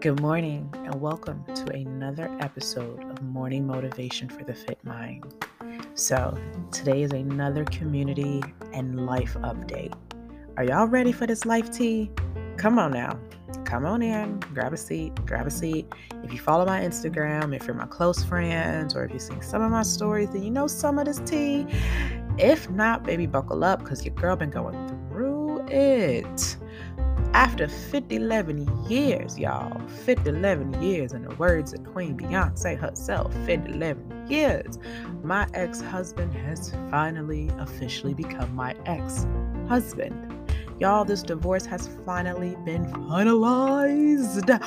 Good morning and welcome to another episode of Morning Motivation for the Fit Mind. So today is another community and life update. Are y'all ready for this life tea? Come on now. Come on in, grab a seat. If you follow my Instagram, if you're my close friends, or if you've seen some of my stories, then you know some of this tea. If not, baby, buckle up because your girl been going through it. After 11 years, y'all, 11 years, in the words of Queen Beyoncé herself, 11 years, my ex-husband has finally officially become my ex-husband. Y'all, this divorce has finally been finalized.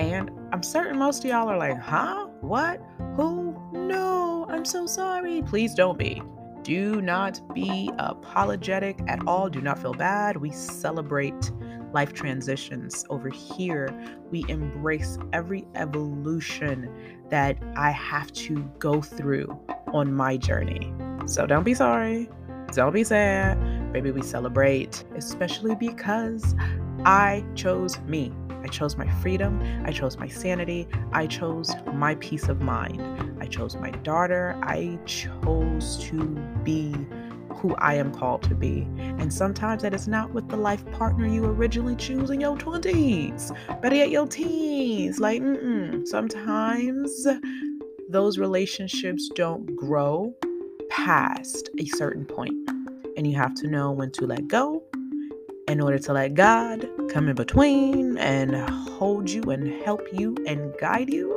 And I'm certain most of y'all are like, huh? What? Who? No, I'm so sorry. Please don't be. Do not be apologetic at all. Do not feel bad. We celebrate life transitions over here. We embrace every evolution that I have to go through on my journey. So don't be sorry. Don't be sad. Baby, we celebrate, especially because I chose me. I chose my freedom. I chose my sanity. I chose my peace of mind. I chose my daughter. I chose to be who I am called to be. And sometimes that is not with the life partner you originally choose in your 20s, better yet your teens. Like, Sometimes those relationships don't grow past a certain point. And you have to know when to let go in order to let God come in between and hold you and help you and guide you,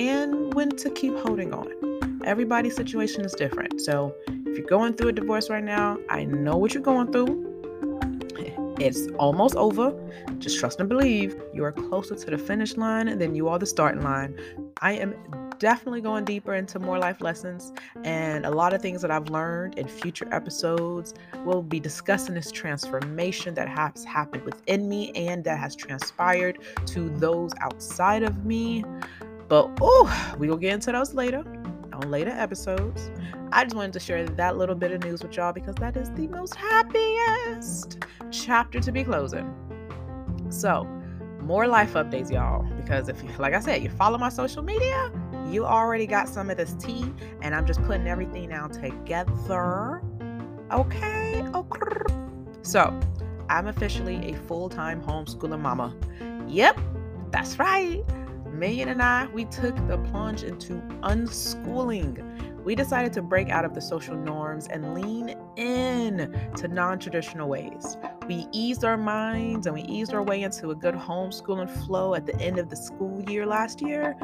and when to keep holding on. Everybody's situation is different. So if you're going through a divorce right now, I know what you're going through. It's almost over. Just trust and believe. You are closer to the finish line than you are the starting line. I am definitely going deeper into more life lessons and a lot of things that I've learned. In future episodes, we'll be discussing this transformation that has happened within me and that has transpired to those outside of me. But we will get into those later on later episodes. I just wanted to share that little bit of news with y'all because that is the most happiest chapter to be closing. So more life updates, y'all, because if you, like I said, you follow my social media, you already got some of this tea, and I'm just putting everything now together. Okay. So I'm officially a full-time homeschooling mama. Yep, that's right. Million and I, we took the plunge into unschooling. We decided to break out of the social norms and lean in to non-traditional ways. We eased our minds and we eased our way into a good homeschooling flow at the end of the school year last year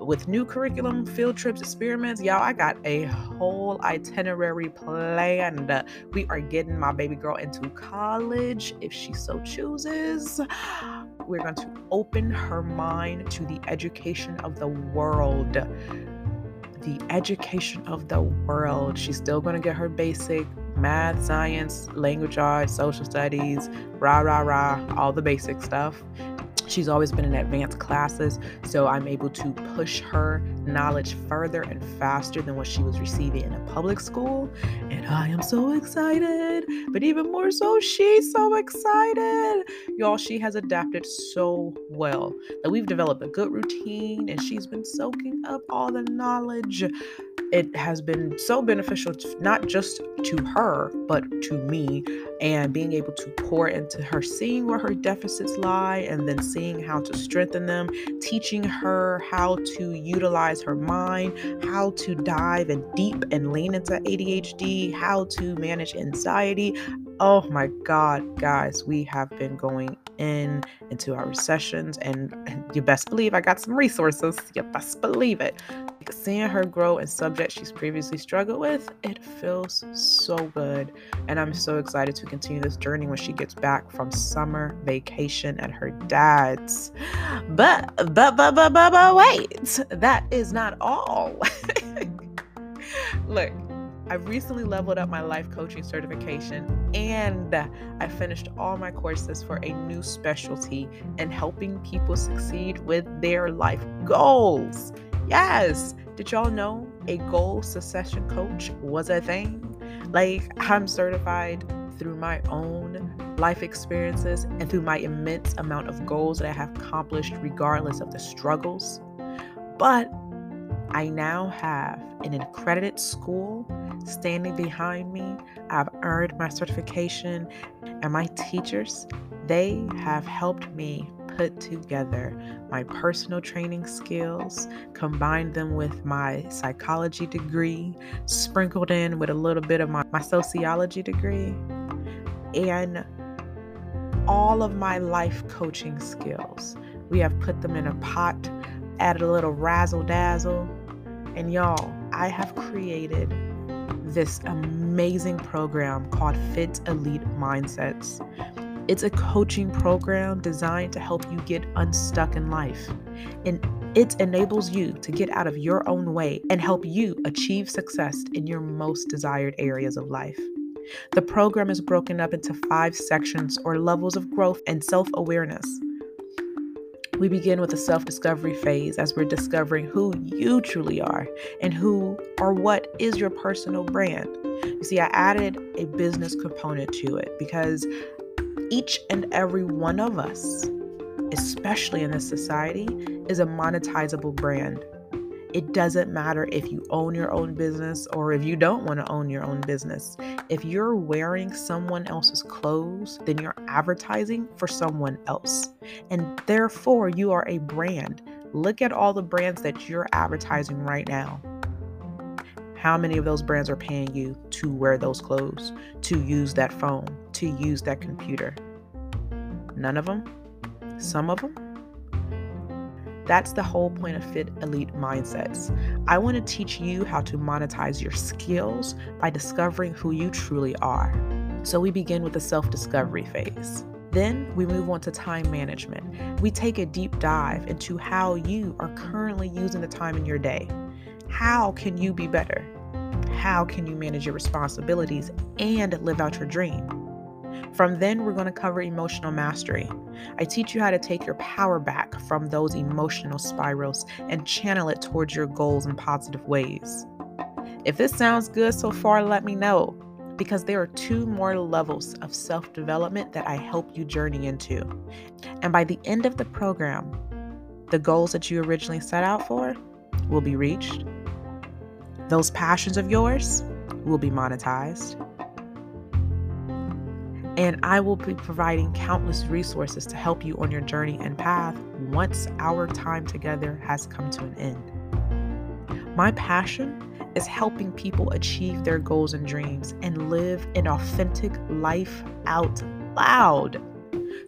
with new curriculum, field trips, experiments. Y'all, I got a whole itinerary planned. We are getting my baby girl into college if she so chooses. We're going to open her mind to the education of the world. The education of the world. She's still going to get her basic math, science, language arts, social studies, all the basic stuff. She's always been in advanced classes, so I'm able to push her knowledge further and faster than what she was receiving in a public school. And I am so excited, but even more so, she's so excited. Y'all, she has adapted so well that we've developed a good routine and she's been soaking up all the knowledge. It has been so beneficial, not just to her, but to me, and being able to pour into her, seeing where her deficits lie and then seeing how to strengthen them, teaching her how to utilize her mind, how to dive and deep and lean into ADHD, how to manage anxiety. Oh my God, guys, we have been going into our sessions, and you best believe I got some resources. You best believe it. Seeing her grow in subjects she's previously struggled with, it feels so good. And I'm so excited to continue this journey when she gets back from summer vacation at her dad's. But wait, that is not all. Look, I recently leveled up my life coaching certification and I finished all my courses for a new specialty in helping people succeed with their life goals. Yes. Did y'all know a goal succession coach was a thing? Like, I'm certified through my own life experiences and through my immense amount of goals that I have accomplished regardless of the struggles. But I now have an accredited school standing behind me. I've earned my certification, and my teachers, they have helped me put together my personal training skills, combined them with my psychology degree, sprinkled in with a little bit of my sociology degree, and all of my life coaching skills. We have put them in a pot, added a little razzle dazzle, and y'all, I have created this amazing program called Fit Elite Mindsets. It's a coaching program designed to help you get unstuck in life. And it enables you to get out of your own way and help you achieve success in your most desired areas of life. The program is broken up into 5 sections or levels of growth and self-awareness. We begin with a self-discovery phase as we're discovering who you truly are and who or what is your personal brand. You see, I added a business component to it because each and every one of us, especially in this society, is a monetizable brand. It doesn't matter if you own your own business or if you don't want to own your own business. If you're wearing someone else's clothes, then you're advertising for someone else. And therefore, you are a brand. Look at all the brands that you're advertising right now. How many of those brands are paying you to wear those clothes, to use that phone, to use that computer? None of them? Some of them? That's the whole point of Fit Elite Mindsets. I want to teach you how to monetize your skills by discovering who you truly are. So we begin with the self-discovery phase. Then we move on to time management. We take a deep dive into how you are currently using the time in your day. How can you be better? How can you manage your responsibilities and live out your dream? From then, we're going to cover emotional mastery. I teach you how to take your power back from those emotional spirals and channel it towards your goals in positive ways. If this sounds good so far, let me know, because there are 2 more levels of self-development that I help you journey into. And by the end of the program, the goals that you originally set out for will be reached. Those passions of yours will be monetized. And I will be providing countless resources to help you on your journey and path once our time together has come to an end. My passion is helping people achieve their goals and dreams and live an authentic life out loud.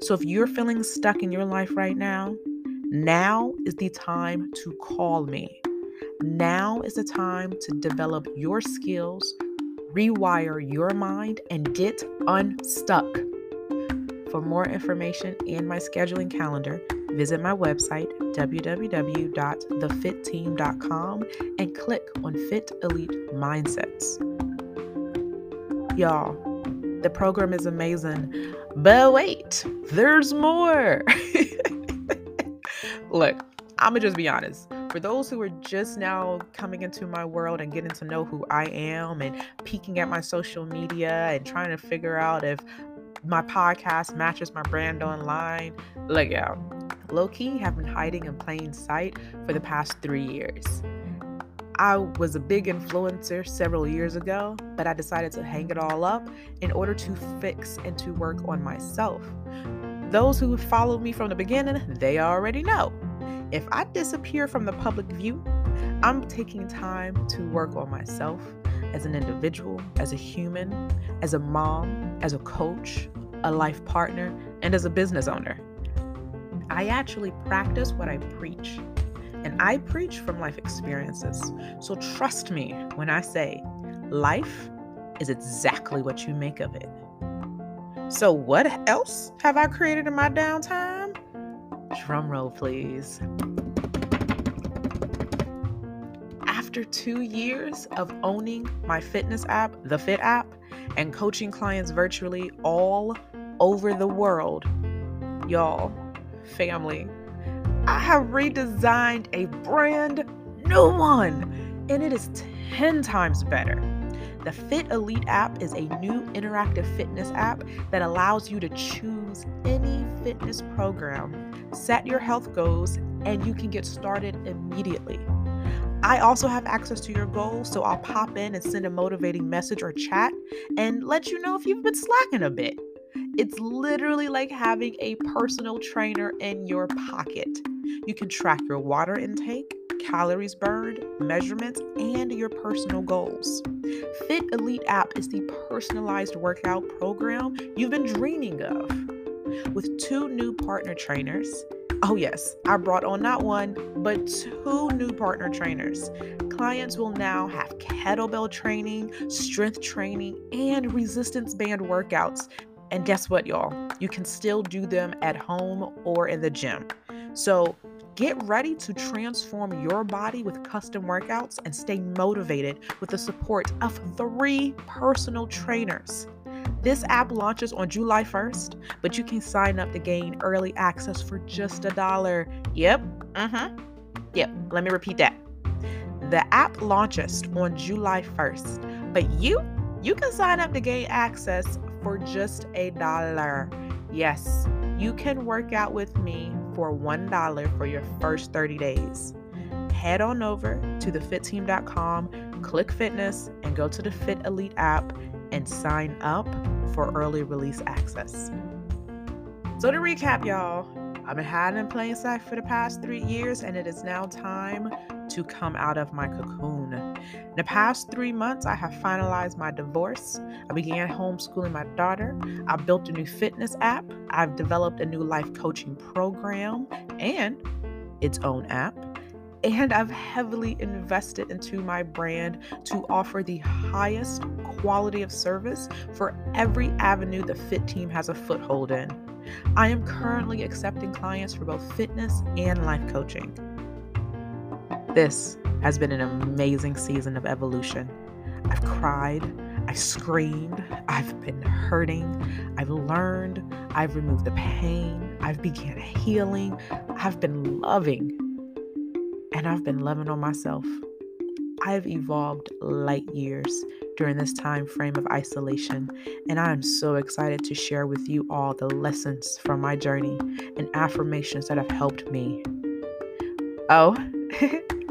So if you're feeling stuck in your life right now, now is the time to call me. Now is the time to develop your skills, rewire your mind, and get unstuck. For more information and my scheduling calendar, visit my website, www.thefitteam.com, and click on Fit Elite Mindsets. Y'all, the program is amazing, but wait, there's more. Look, I'm going to just be honest. For those who are just now coming into my world and getting to know who I am and peeking at my social media and trying to figure out if my podcast matches my brand online, look out. Low-key have been hiding in plain sight for the past 3 years. I was a big influencer several years ago, but I decided to hang it all up in order to fix and to work on myself. Those who followed me from the beginning, they already know. If I disappear from the public view, I'm taking time to work on myself as an individual, as a human, as a mom, as a coach, a life partner, and as a business owner. I actually practice what I preach, and I preach from life experiences. So trust me when I say life is exactly what you make of it. So what else have I created in my downtime? Drum roll, please. After 2 years of owning my fitness app, the Fit app, and coaching clients virtually all over the world, y'all, family, I have redesigned a brand new one, and it is 10 times better. The Fit Elite app is a new interactive fitness app that allows you to choose any fitness program, set your health goals, and you can get started immediately. I also have access to your goals, so I'll pop in and send a motivating message or chat and let you know if you've been slacking a bit. It's literally like having a personal trainer in your pocket. You can track your water intake, calories burned, measurements, and your personal goals. Fit Elite app is the personalized workout program you've been dreaming of. With two new partner trainers, oh yes, I brought on not one, but two new partner trainers. Clients will now have kettlebell training, strength training, and resistance band workouts. And guess what, y'all? You can still do them at home or in the gym. So get ready to transform your body with custom workouts and stay motivated with the support of three personal trainers. This app launches on July 1st, but you can sign up to gain early access for just $1. Yep, let me repeat that. The app launches on July 1st, but you can sign up to gain access for just $1. Yes, you can work out with me for $1 for your first 30 days. Head on over to thefitteam.com, click fitness, and go to the Fit Elite app and sign up for early release access. So to recap, y'all, I've been hiding in plain sight for the past 3 years, and it is now time to come out of my cocoon. In the past 3 months, I have finalized my divorce. I began homeschooling my daughter. I built a new fitness app. I've developed a new life coaching program and its own app. And I've heavily invested into my brand to offer the highest quality of service for every avenue the Fit Team has a foothold in. I am currently accepting clients for both fitness and life coaching. This has been an amazing season of evolution. I've cried, I've screamed, I've been hurting, I've learned, I've removed the pain, I've began healing, I've been loving, and I've been loving on myself. I've evolved light years during this time frame of isolation, and I am so excited to share with you all the lessons from my journey and affirmations that have helped me. Oh,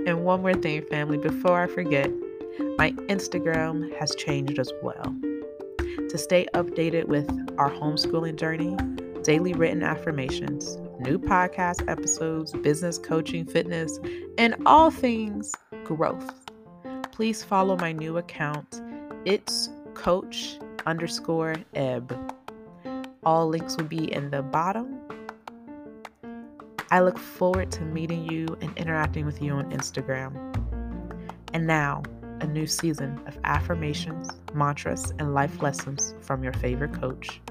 and one more thing, family, before I forget, my Instagram has changed as well. To stay updated with our homeschooling journey, daily written affirmations, new podcast episodes, business coaching, fitness, and all things growth, please follow my new account. It's Coach_Ebb. All links will be in the bottom. I look forward to meeting you and interacting with you on Instagram. And now, a new season of affirmations, mantras, and life lessons from your favorite coach.